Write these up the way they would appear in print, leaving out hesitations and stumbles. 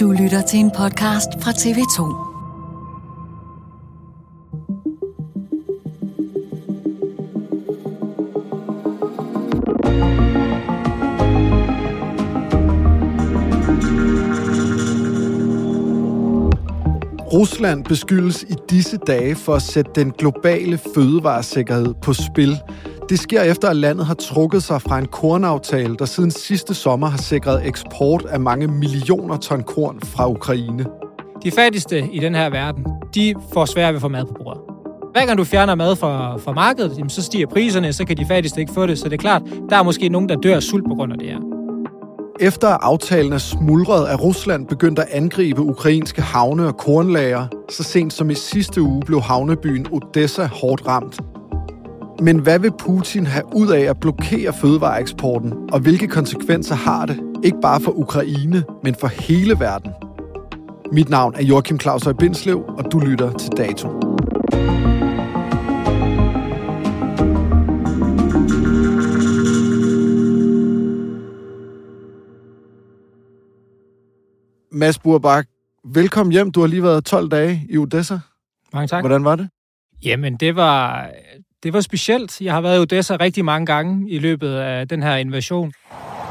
Du lytter til en podcast fra TV2. Rusland beskyldes i disse dage for at sætte den globale fødevaresikkerhed på spil. Det sker efter, at landet har trukket sig fra en kornaftale, der siden sidste sommer har sikret eksport af mange millioner ton korn fra Ukraine. De fattigste i den her verden, de får svært ved at få mad på bordet. Hver gang du fjerner mad fra markedet, så stiger priserne, så kan de fattigste ikke få det. Så det er klart, der er måske nogen, der dør af sult på grund af det her. Efter aftalen er smuldret, er Rusland begyndt at angribe ukrainske havne og kornlager. Så sent som i sidste uge blev havnebyen Odessa hårdt ramt. Men hvad vil Putin have ud af at blokere fødevareeksporten, og hvilke konsekvenser har det, ikke bare for Ukraine, men for hele verden? Mit navn er Joachim Claushøj Bindslev, og du lytter til Dato. Mads Buur Bach, velkommen hjem. Du har lige været 12 dage i Odessa. Mange tak. Hvordan var det? Jamen, det var specielt. Jeg har været i Odessa rigtig mange gange i løbet af den her invasion.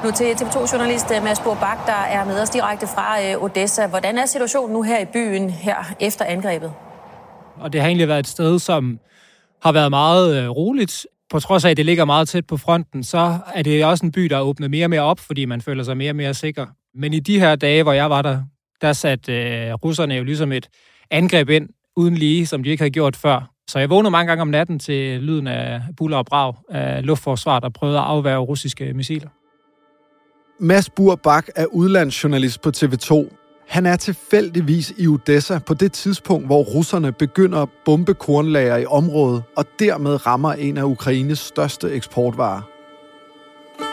Nu til TV2-journalist Mads Buur Bach, der er med os direkte fra Odessa. Hvordan er situationen nu her i byen, her efter angrebet? Og det har egentlig været et sted, som har været meget roligt. På trods af, at det ligger meget tæt på fronten, så er det også en by, der er åbnet mere og mere op, fordi man føler sig mere og mere sikker. Men i de her dage, hvor jeg var der satte russerne jo ligesom et angreb ind uden lige, som de ikke havde gjort før. Så jeg vågnede mange gange om natten til lyden af buller og brag af luftforsvar, der prøvede at afværge russiske missiler. Mads Buur Bach er udlandsjournalist på TV2. Han er tilfældigvis i Odessa på det tidspunkt, hvor russerne begynder at bombe kornlager i området, og dermed rammer en af Ukraines største eksportvarer.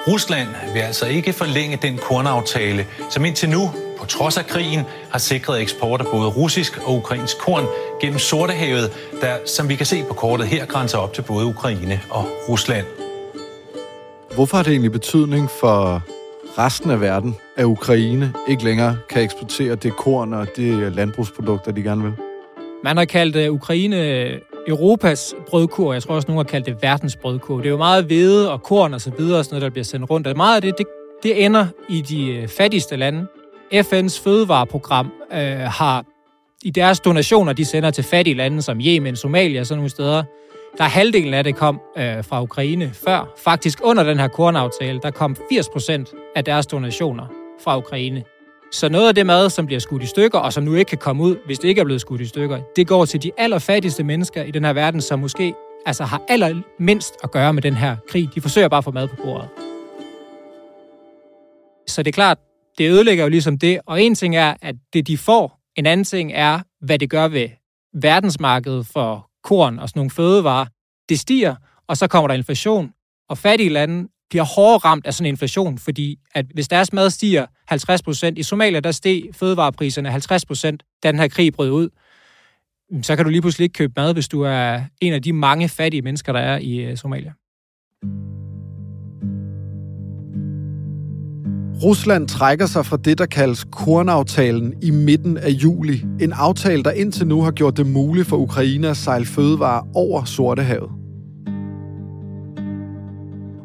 Rusland vil altså ikke forlænge den kornaftale, som indtil nu, på trods af krigen, har sikret eksport af både russisk og ukrainsk korn gennem Sortehavet, der, som vi kan se på kortet her, grænser op til både Ukraine og Rusland. Hvorfor har det egentlig betydning for resten af verden, at Ukraine ikke længere kan eksportere det korn og det landbrugsprodukter, de gerne vil? Man har kaldt Ukraine Europas brødkurv, jeg tror også, nogen har kaldt det verdens brødkurv. Det er jo meget hvede og korn og så videre, og sådan noget, der bliver sendt rundt. Og meget af det ender i de fattigste lande. FN's fødevareprogram har i deres donationer, de sender til fattige lande som Yemen, Somalia og sådan nogle steder, der halvdelen af det kom fra Ukraine før. Faktisk under den her kornaftale, der kom 80% af deres donationer fra Ukraine. Så noget af det mad, som bliver skudt i stykker, og som nu ikke kan komme ud, hvis det ikke er blevet skudt i stykker, det går til de allerfattigste mennesker i den her verden, som måske altså har allermindst at gøre med den her krig. De forsøger bare at få mad på bordet. Så det er klart, det ødelægger jo ligesom det. Og en ting er, at det de får, en anden ting er, hvad det gør ved verdensmarkedet for korn og sådan nogle fødevarer. Det stiger, og så kommer der inflation, og fattige lande bliver hårdere ramt af sådan en inflation, fordi at hvis deres mad stiger 50%, i Somalia der steg fødevarepriserne 50%, da den her krig brød ud, så kan du lige pludselig ikke købe mad, hvis du er en af de mange fattige mennesker, der er i Somalia. Rusland trækker sig fra det, der kaldes kornaftalen i midten af juli. En aftale, der indtil nu har gjort det muligt for Ukraine at sejle fødevarer over Sortehavet.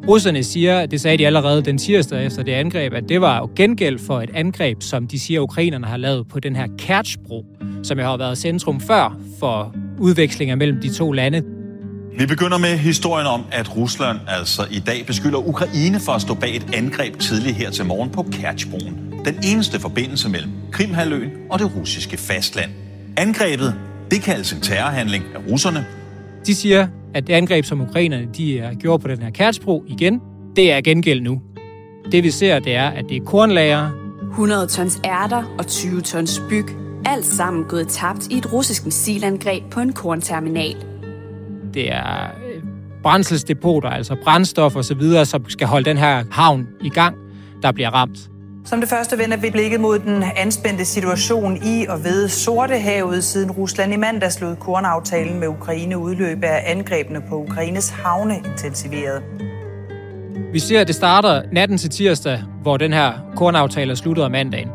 Russerne siger, det sagde de allerede den tirsdag efter det angreb, at det var jo gengæld for et angreb, som de siger, ukrainerne har lavet på den her Kertsbro, som jo har været centrum før for udvekslinger mellem de to lande. Vi begynder med historien om, at Rusland altså i dag beskylder Ukraine for at stå bag et angreb tidligt her til morgen på Kertsbroen. Den eneste forbindelse mellem Krimhalvøen og det russiske fastland. Angrebet, det kaldes en terrorhandling af russerne. De siger, at det angreb, som ukrainerne de gjorde på den her Kertsbro igen, det er gengæld nu. Det vi ser, det er, at det er kornlager. 100 tons ærter og 20 tons byg, alt sammen gået tabt i et russisk missilangreb på en kornterminal. Det er brændselsdepoter, altså brændstof og så videre, som skal holde den her havn i gang, der bliver ramt. Som det første vender vi blikket mod den anspændte situation i og ved Sortehavet, siden Rusland i mandag slog kornaftalen med Ukraine udløb af angrebene på Ukraines havne intensiveret. Vi ser, at det starter natten til tirsdag, hvor den her kornaftale slutter om mandagen.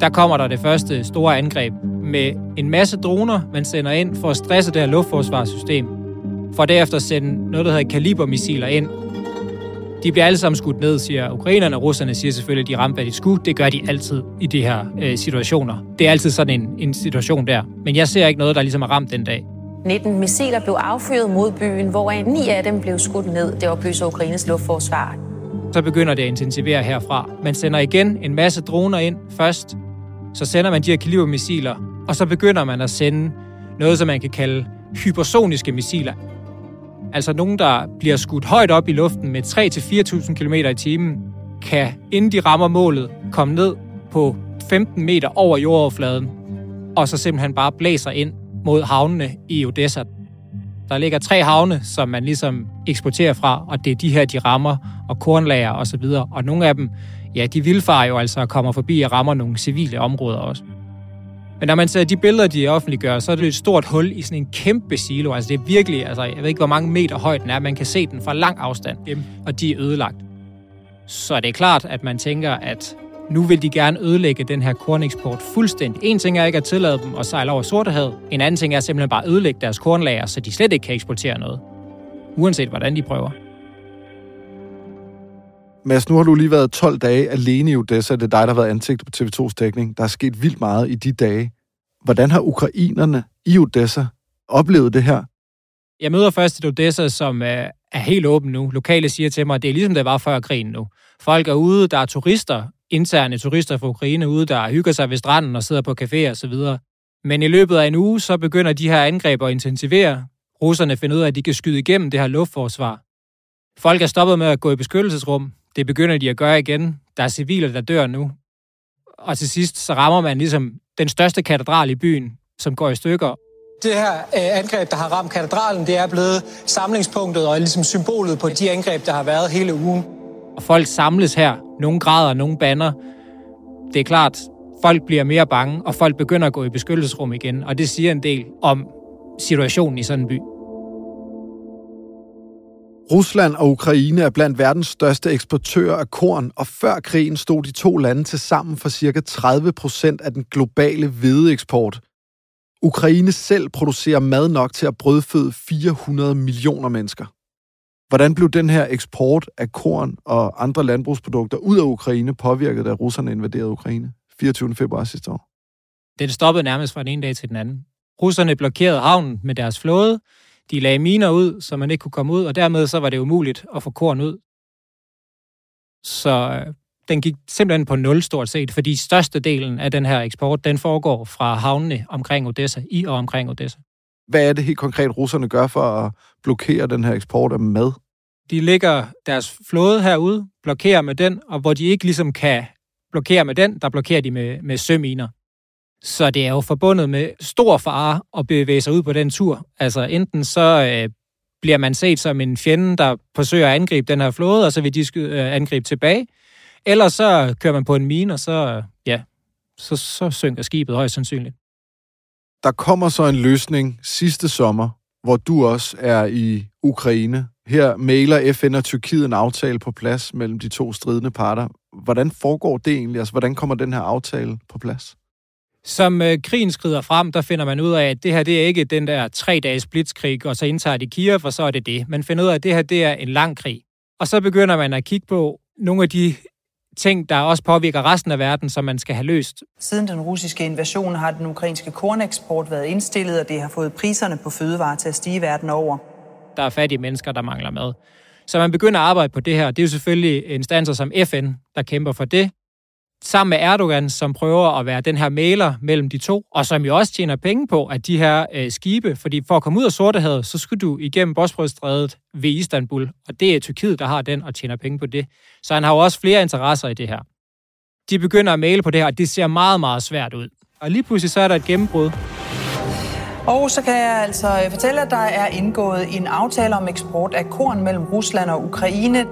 Der kommer der det første store angreb med en masse droner, man sender ind for at stresse det her luftforsvarssystem. For derefter sende noget, der hedder kalibermissiler ind. De bliver alle sammen skudt ned, siger ukrainerne. Russerne siger selvfølgelig, at de ramte, hvad de skulle. Det gør de altid i de her situationer. Det er altid sådan en situation der. Men jeg ser ikke noget, der ligesom er ramt den dag. 19 missiler blev affyret mod byen, hvoraf 9 af dem blev skudt ned. Det oplyser Ukraines luftforsvar. Så begynder det at intensivere herfra. Man sender igen en masse droner ind først. Så sender man de her kalibermissiler, og så begynder man at sende noget, som man kan kalde hypersoniske missiler. Altså nogen, der bliver skudt højt op i luften med 3.000-4.000 km i timen, kan, inden de rammer målet, komme ned på 15 meter over jordoverfladen, og så simpelthen bare blæser ind mod havnene i Odessa. Der ligger 3 havne, som man ligesom eksporterer fra, og det er de her, de rammer, og kornlager osv., og nogle af dem, ja, de vildfarer jo altså kommer forbi og rammer nogle civile områder også. Men når man ser de billeder, de offentliggør, så er det et stort hul i sådan en kæmpe silo. Altså det er virkelig, altså jeg ved ikke, hvor mange meter høj den er. Man kan se den fra lang afstand, og de er ødelagt. Så det er klart, at man tænker, at nu vil de gerne ødelægge den her korneksport fuldstændig. En ting er ikke at tillade dem at sejle over Sortehavet. En anden ting er simpelthen bare at ødelægge deres kornlager, så de slet ikke kan eksportere noget. Uanset hvordan de prøver. Mads, nu har du lige været 12 dage alene i Odessa. Det er dig, der har været ansigt på TV2's dækning. Der er sket vildt meget i de dage. Hvordan har ukrainerne i Odessa oplevet det her? Jeg møder først et Odessa, som er helt åben nu. Lokale siger til mig, at det er ligesom det var før krigen nu. Folk er ude, der er turister, interne turister fra Ukraine ude, der hygger sig ved stranden og sidder på caféer osv. Men i løbet af en uge, så begynder de her angreb at intensivere. Russerne finder ud af, at de kan skyde igennem det her luftforsvar. Folk er stoppet med at gå i beskyttelsesrum. Det begynder de at gøre igen. Der er civile, der dør nu. Og til sidst, så rammer man ligesom den største katedral i byen, som går i stykker. Det her angreb, der har ramt katedralen, det er blevet samlingspunktet og ligesom symbolet på de angreb, der har været hele ugen. Og folk samles her. Nogle græder, nogle bander. Det er klart, folk bliver mere bange, og folk begynder at gå i beskyttelsesrum igen. Og det siger en del om situationen i sådan en by. Rusland og Ukraine er blandt verdens største eksportører af korn, og før krigen stod de to lande til sammen for ca. 30% af den globale hvedeeksport. Ukraine selv producerer mad nok til at brødføde 400 millioner mennesker. Hvordan blev den her eksport af korn og andre landbrugsprodukter ud af Ukraine påvirket, da russerne invaderede Ukraine 24. februar sidste år? Det stoppede nærmest fra den ene dag til den anden. Russerne blokerede havnen med deres flåde. De lagde miner ud, så man ikke kunne komme ud, og dermed så var det umuligt at få korn ud. Så den gik simpelthen på nul stort set, fordi størstedelen af den her eksport, den foregår fra havnene omkring Odessa, i og omkring Odessa. Hvad er det helt konkret, russerne gør for at blokere den her eksport af mad? De lægger deres flåde herude, blokerer med den, og hvor de ikke ligesom kan blokere med den, der blokerer de med søminer. Så det er jo forbundet med stor fare at bevæge sig ud på den tur. Altså enten så bliver man set som en fjende, der forsøger at angribe den her flåde, og så vil de angribe tilbage. Ellers så kører man på en mine, og så synker skibet højst sandsynligt. Der kommer så en løsning sidste sommer, hvor du også er i Ukraine. Her mailer FN og Tyrkiet en aftale på plads mellem de to stridende parter. Hvordan foregår det egentlig? Altså, hvordan kommer den her aftale på plads? Som krigen skrider frem, der finder man ud af, at det her det er ikke den der 3-dages blitzkrig, og så indtager de Kiev, og så er det det. Man finder ud af, at det her det er en lang krig. Og så begynder man at kigge på nogle af de ting, der også påvirker resten af verden, som man skal have løst. Siden den russiske invasion har den ukrainske korneksport været indstillet, og det har fået priserne på fødevarer til at stige verden over. Der er fattige mennesker, der mangler mad. Så man begynder at arbejde på det her. Det er jo selvfølgelig instanser som FN, der kæmper for det. Sammen med Erdogan, som prøver at være den her mægler mellem de to, og som jo også tjener penge på, at de her skibe, fordi for at komme ud af Sortehavet, så skulle du igennem Bosporusstrædet ved Istanbul, og det er Tyrkiet, der har den og tjener penge på det. Så han har jo også flere interesser i det her. De begynder at mægle på det her, og det ser meget, meget svært ud. Og lige pludselig så er der et gennembrud. Og så kan jeg altså fortælle, at der er indgået en aftale om eksport af korn mellem Rusland og Ukraine.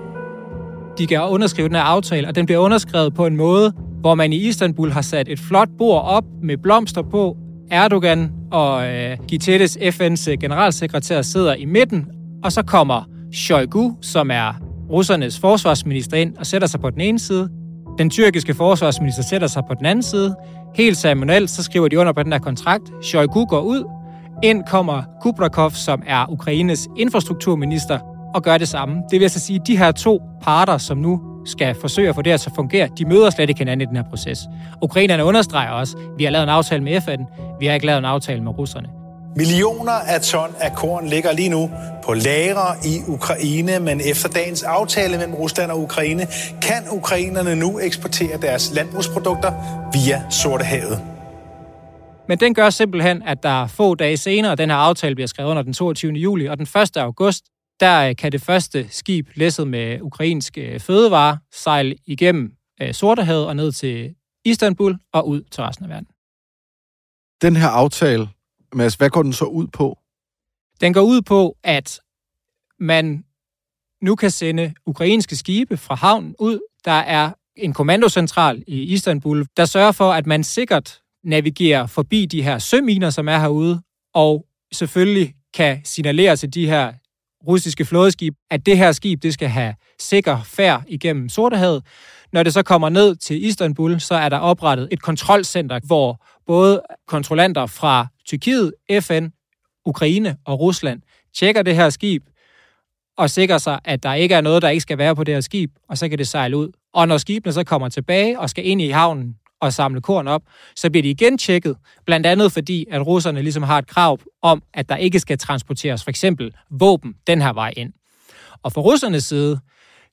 De kan underskrive den her aftale, og den bliver underskrevet på en måde, hvor man i Istanbul har sat et flot bord op med blomster på. Erdogan og Guterres, FN's generalsekretær, sidder i midten, og så kommer Shoigu, som er russernes forsvarsminister, ind og sætter sig på den ene side. Den tyrkiske forsvarsminister sætter sig på den anden side. Helt ceremonielt, så skriver de under på den her kontrakt. Shoigu går ud. Ind kommer Kubrakov, som er Ukraines infrastrukturminister, og gør det samme. Det vil altså sige, at de her to parter, som nu skal forsøge at få det her til at fungere, de møder slet ikke hinanden i den her proces. Ukrainerne understreger også, at vi har lavet en aftale med FN, vi har ikke lavet en aftale med russerne. Millioner af ton af korn ligger lige nu på lagre i Ukraine, men efter dagens aftale mellem Rusland og Ukraine, kan ukrainerne nu eksportere deres landbrugsprodukter via Sortehavet. Men den gør simpelthen, at der få dage senere, den her aftale bliver skrevet under den 22. juli, og den 1. august, der kan det første skib, læsset med ukrainske fødevarer, sejle igennem Sortehavet og ned til Istanbul og ud til resten af verden. Den her aftale, Mads, hvad går den så ud på? Den går ud på, at man nu kan sende ukrainske skibe fra havnen ud. Der er en kommandocentral i Istanbul, der sørger for, at man sikkert navigerer forbi de her søminer, som er herude, og selvfølgelig kan signalere til de her russiske flådeskib, at det her skib, det skal have sikker færd igennem Sortehavet. Når det så kommer ned til Istanbul, så er der oprettet et kontrolcenter, hvor både kontrollanter fra Tyrkiet, FN, Ukraine og Rusland tjekker det her skib og sikrer sig, at der ikke er noget, der ikke skal være på det her skib, og så kan det sejle ud. Og når skibene så kommer tilbage og skal ind i havnen og samle korn op, så bliver de igen tjekket, blandt andet fordi, at russerne ligesom har et krav om, at der ikke skal transporteres for eksempel våben den her vej ind. Og fra russernes side,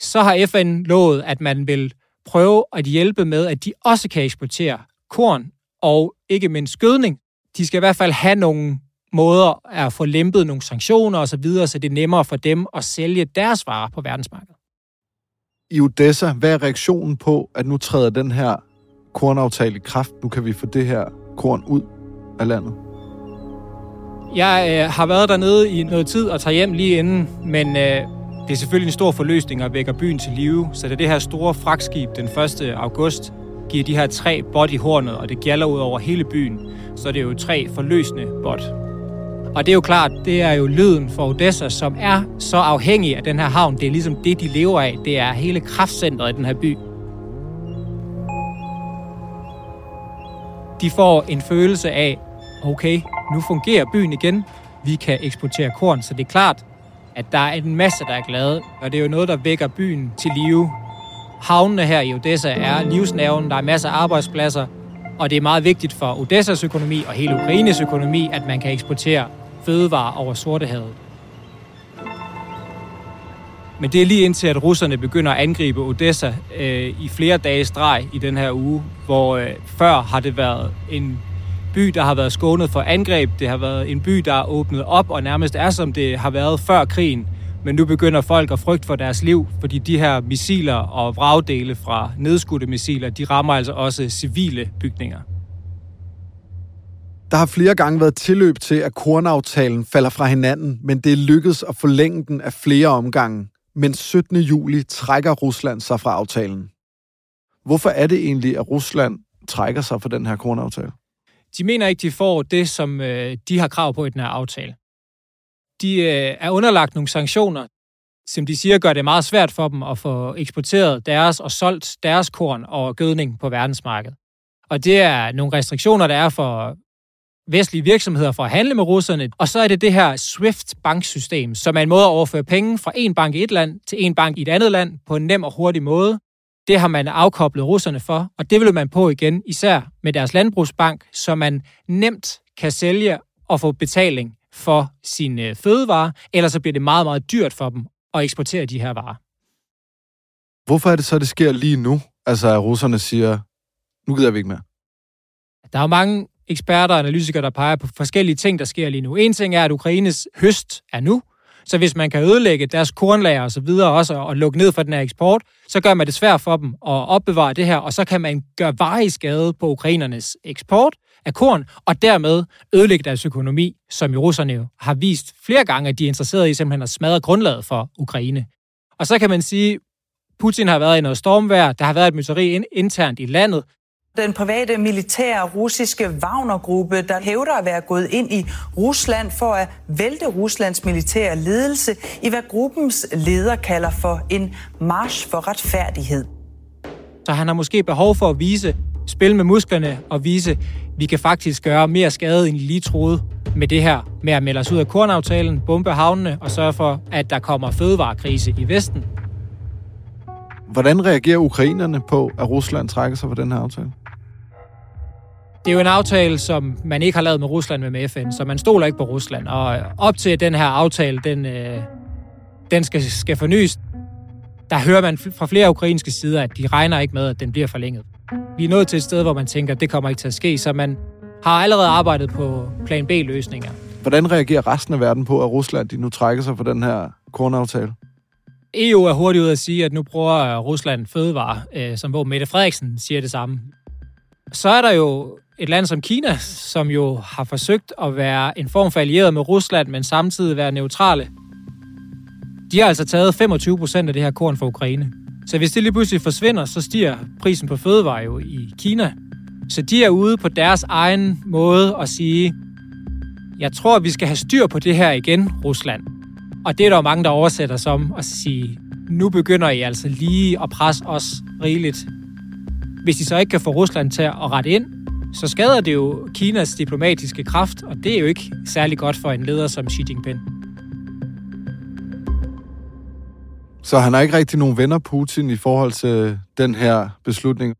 så har FN lovet, at man vil prøve at hjælpe med, at de også kan eksportere korn og ikke mindst gødning. De skal i hvert fald have nogle måder at få lempet nogle sanktioner osv., så det er nemmere for dem at sælge deres varer på verdensmarkedet. I Odessa, hvad er reaktionen på, at nu træder den her kornaftale i kraft? Nu kan vi få det her korn ud af landet. Jeg har været dernede i noget tid og tager hjem lige inden, men det er selvfølgelig en stor forløsning og vækker byen til live, så da det her store fragtskib den 1. august giver de her 3 bot i hornet, og det gælder ud over hele byen, så det er jo 3 forløsende bot. Og det er jo klart, det er jo lyden for Odessa, som er så afhængig af den her havn. Det er ligesom det, de lever af. Det er hele kraftcentret i den her by. De får en følelse af, okay, nu fungerer byen igen, vi kan eksportere korn, så det er klart, at der er en masse, der er glade, og det er jo noget, der vækker byen til live. Havnene her i Odessa er livsnerven, der er masser af arbejdspladser, og det er meget vigtigt for Odessas økonomi og hele Ukraines økonomi, at man kan eksportere fødevarer over Sortehavet. Men det er lige indtil, at russerne begynder at angribe Odessa i flere dage streg i den her uge, hvor før har det været en by, der har været skånet for angreb. Det har været en by, der er åbnet op og nærmest er, som det har været før krigen. Men nu begynder folk at frygte for deres liv, fordi de her missiler og vragdele fra nedskudte missiler, de rammer altså også civile bygninger. Der har flere gange været tilløb til, at kornaftalen falder fra hinanden, men det er lykkedes at forlænge den af flere omgange. Men 17. juli trækker Rusland sig fra aftalen. Hvorfor er det egentlig, at Rusland trækker sig fra den her kornaftale? De mener ikke, de får det, som de har krav på i den her aftale. De er underlagt nogle sanktioner, som de siger gør det meget svært for dem at få eksporteret deres og solgt deres korn og gødning på verdensmarkedet. Og det er nogle restriktioner, der er for vestlige virksomheder for at handle med russerne. Og så er det det her SWIFT-banksystem, som er en måde at overføre penge fra en bank i et land til en bank i et andet land på en nem og hurtig måde. Det har man afkoblet russerne for, og det vil man på igen, især med deres landbrugsbank, så man nemt kan sælge og få betaling for sine fødevarer, ellers så bliver det meget, meget dyrt for dem at eksportere de her varer. Hvorfor er det så, det sker lige nu? Altså, at russerne siger, nu gider vi ikke mere. Der er jo mange eksperter og analytikere, der peger på forskellige ting, der sker lige nu. En ting er, at Ukraines høst er nu, så hvis man kan ødelægge deres kornlager og så videre også og lukke ned for den her eksport, så gør man det svært for dem at opbevare det her, og så kan man gøre varig skade på ukrainernes eksport af korn, og dermed ødelægge deres økonomi, som jo russerne jo har vist flere gange, at de er interesserede i simpelthen at smadre grundlaget for Ukraine. Og så kan man sige, Putin har været i noget stormvejr, der har været et myteri internt i landet. Den private militære russiske Wagner-gruppe, der hævder at være gået ind i Rusland for at vælte Ruslands militære ledelse i hvad gruppens leder kalder for en march for retfærdighed. Så han har måske behov for at vise, spille med musklerne og vise, vi kan faktisk gøre mere skade, end I lige troede med det her, med at melde os ud af kornaftalen, bombe havnene og sørge for, at der kommer fødevarekrise i Vesten. Hvordan reagerer ukrainerne på, at Rusland trækker sig fra den her aftale? Det er jo en aftale, som man ikke har lavet med Rusland, men med FN, så man stoler ikke på Rusland. Og op til den her aftale, den skal fornyes, der hører man fra flere ukrainske sider, at de regner ikke med, at den bliver forlænget. Vi er nået til et sted, hvor man tænker, at det kommer ikke til at ske, så man har allerede arbejdet på plan B-løsninger. Hvordan reagerer resten af verden på, at Rusland de nu trækker sig fra den her kornaftale? EU er hurtigt ud at sige, at nu bruger Rusland fødevarer, som hvor Mette Frederiksen siger det samme. Så er der jo et land som Kina, som jo har forsøgt at være en form for allieret med Rusland, men samtidig være neutrale. De har altså taget 25% af det her korn fra Ukraine. Så hvis det lige pludselig forsvinder, så stiger prisen på fødevarer jo i Kina. Så de er ude på deres egen måde at sige, jeg tror, vi skal have styr på det her igen, Rusland. Og det er der jo mange, der oversætter som at sige, nu begynder I altså lige at presse os rigeligt. Hvis de så ikke kan få Rusland til at rette ind, så skader det jo Kinas diplomatiske kraft, og det er jo ikke særlig godt for en leder som Xi Jinping. Så han har ikke rigtig nogen venner, Putin, i forhold til den her beslutning?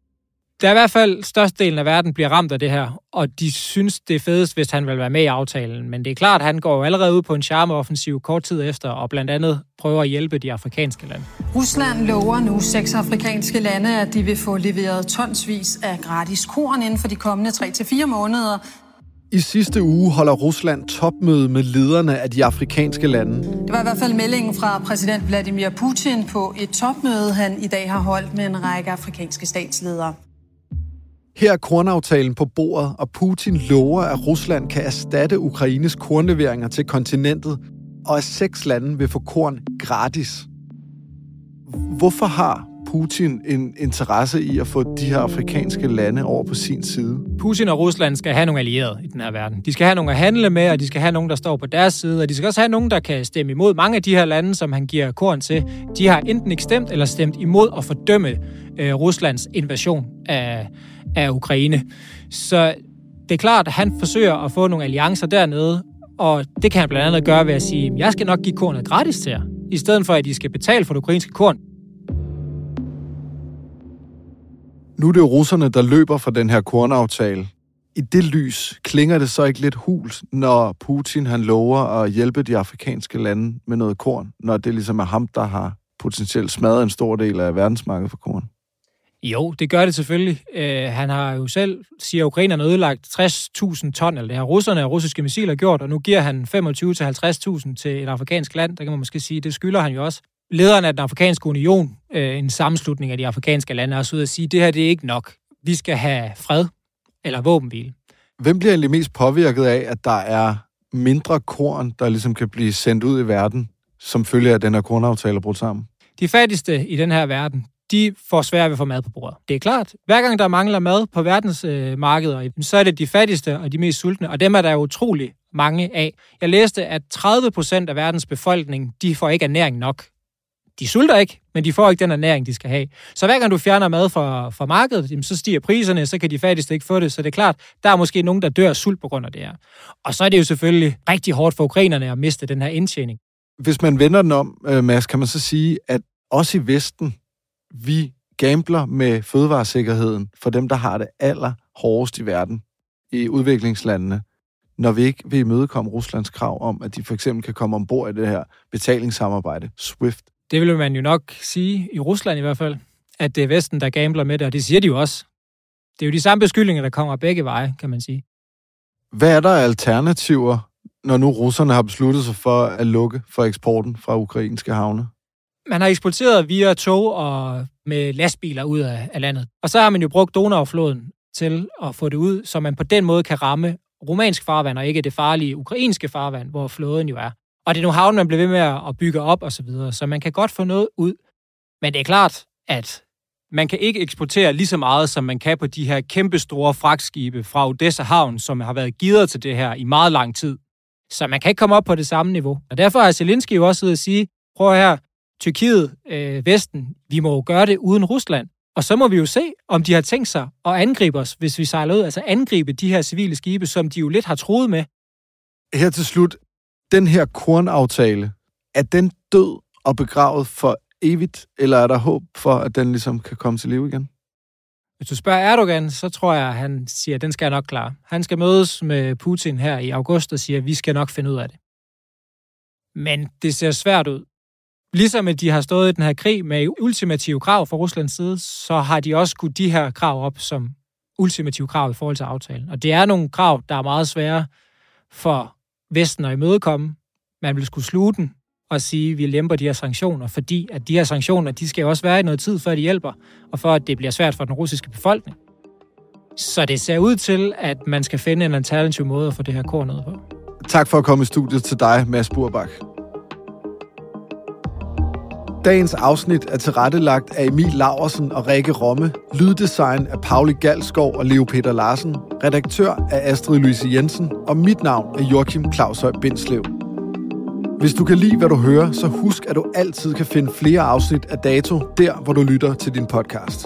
Der er i hvert fald størstedelen af verden bliver ramt af det her, og de synes, det er fedest, hvis han vil være med i aftalen. Men det er klart, han går jo allerede ud på en charmeoffensiv kort tid efter, og blandt andet prøver at hjælpe de afrikanske lande. Rusland lover nu 6 afrikanske lande, at de vil få leveret tonsvis af gratis korn inden for de kommende 3-4 måneder. I sidste uge holder Rusland topmøde med lederne af de afrikanske lande. Det var i hvert fald meldingen fra præsident Vladimir Putin på et topmøde, han i dag har holdt med en række afrikanske statsledere. Her er kornaftalen på bordet, og Putin lover, at Rusland kan erstatte Ukraines kornleveringer til kontinentet, og at 6 lande vil få korn gratis. Hvorfor har Putin en interesse i at få de her afrikanske lande over på sin side? Putin og Rusland skal have nogle allierede i den her verden. De skal have nogle at handle med, og de skal have nogle, der står på deres side, og de skal også have nogle, der kan stemme imod. Mange af de her lande, som han giver korn til, de har enten ikke stemt eller stemt imod at fordømme Ruslands invasion af Ukraine. Så det er klart, at han forsøger at få nogle alliancer dernede, og det kan han blandt andet gøre ved at sige, jeg skal nok give kornet gratis til jer, i stedet for, at I skal betale for det ukrainske korn. Nu er det russerne, der løber fra den her kornaftale. I det lys klinger det så ikke lidt hult, når Putin han lover at hjælpe de afrikanske lande med noget korn, når det ligesom er ham, der har potentielt smadret en stor del af verdensmarkedet for korn? Jo, det gør det selvfølgelig. Han har jo selv, siger ukrainerne, ødelagt 60.000 ton, eller det har russerne og russiske missiler gjort, og nu giver han 25.000 til 50.000 til et afrikansk land. Der kan man måske sige, det skylder han jo også. Lederen af den afrikanske union, en sammenslutning af de afrikanske lande, er også ude at sige, det her det er ikke nok. Vi skal have fred eller våbenhvile. Hvem bliver egentlig mest påvirket af, at der er mindre korn, der ligesom kan blive sendt ud i verden, som følge af den her kornaftale brudt sammen? De fattigste i den her verden, de får svært ved at få mad på bordet. Det er klart. Hver gang der mangler mad på verdensmarkeder, så er det de fattigste og de mest sultne, og dem er der utrolig mange af. Jeg læste, at 30% af verdens befolkning, de får ikke ernæring nok. De sulter ikke, men de får ikke den ernæring, de skal have. Så hver gang du fjerner mad fra markedet, jamen, så stiger priserne, så kan de fattigste ikke få det. Så det er klart, der er måske nogen, der dør af sult på grund af det her. Og så er det jo selvfølgelig rigtig hårdt for ukrainerne at miste den her indtjening. Hvis man vender den om, Mads, kan man så sige, at også i Vesten, vi gambler med fødevaresikkerheden for dem, der har det allerhårdest i verden, i udviklingslandene, når vi ikke vil imødekomme Ruslands krav om, at de for eksempel kan komme ombord i det her betalingssamarbejde, SWIFT. Det vil man jo nok sige, i Rusland i hvert fald, at det er Vesten, der gambler med det, og det siger de jo også. Det er jo de samme beskyldninger, der kommer begge veje, kan man sige. Hvad er der alternativer, når nu russerne har besluttet sig for at lukke for eksporten fra ukrainske havne? Man har eksporteret via tog og med lastbiler ud af landet. Og så har man jo brugt Donaufloden til at få det ud, så man på den måde kan ramme rumænsk farvand, og ikke det farlige ukrainske farvand, hvor flåden jo er. Og det er nu havnen, man bliver ved med at bygge op og så videre, så man kan godt få noget ud. Men det er klart, at man kan ikke eksportere lige så meget, som man kan på de her kæmpestore fragtskibe fra Odessa havn, som har været gearet til det her i meget lang tid. Så man kan ikke komme op på det samme niveau. Og derfor har Zelensky jo også siddet og sige, prøv her, Tyrkiet, Vesten, vi må jo gøre det uden Rusland. Og så må vi jo se, om de har tænkt sig at angribe os, hvis vi sejler ud, altså angribe de her civile skibe, som de jo lidt har troet med. Her til slut, den her kornaftale, er den død og begravet for evigt, eller er der håb for, at den ligesom kan komme til live igen? Hvis du spørger Erdogan, så tror jeg, at han siger, at den skal jeg nok klare. Han skal mødes med Putin her i august og siger, at vi skal nok finde ud af det. Men det ser svært ud. Ligesom at de har stået i den her krig med ultimative krav fra Ruslands side, så har de også skudt de her krav op som ultimative krav i forhold til aftalen. Og det er nogle krav, der er meget svære for Vesten at imødekomme. Man vil skulle sluge den og sige, at vi lemper de her sanktioner, fordi at de her sanktioner, de skal også være i noget tid, før de hjælper, og for at det bliver svært for den russiske befolkning. Så det ser ud til, at man skal finde en alternativ måde at få det her korn ned på. Tak for at komme i studiet til dig, Mads Buur Bach. Dagens afsnit er tilrettelagt af Emil Laursen og Rikke Romme, lyddesign af Pauli Galsgaard og Leo Peter Larsen, redaktør af Astrid Louise Jensen, og mit navn er Joachim Claushøj Bindslev. Hvis du kan lide, hvad du hører, så husk, at du altid kan finde flere afsnit af Dato, der hvor du lytter til din podcast.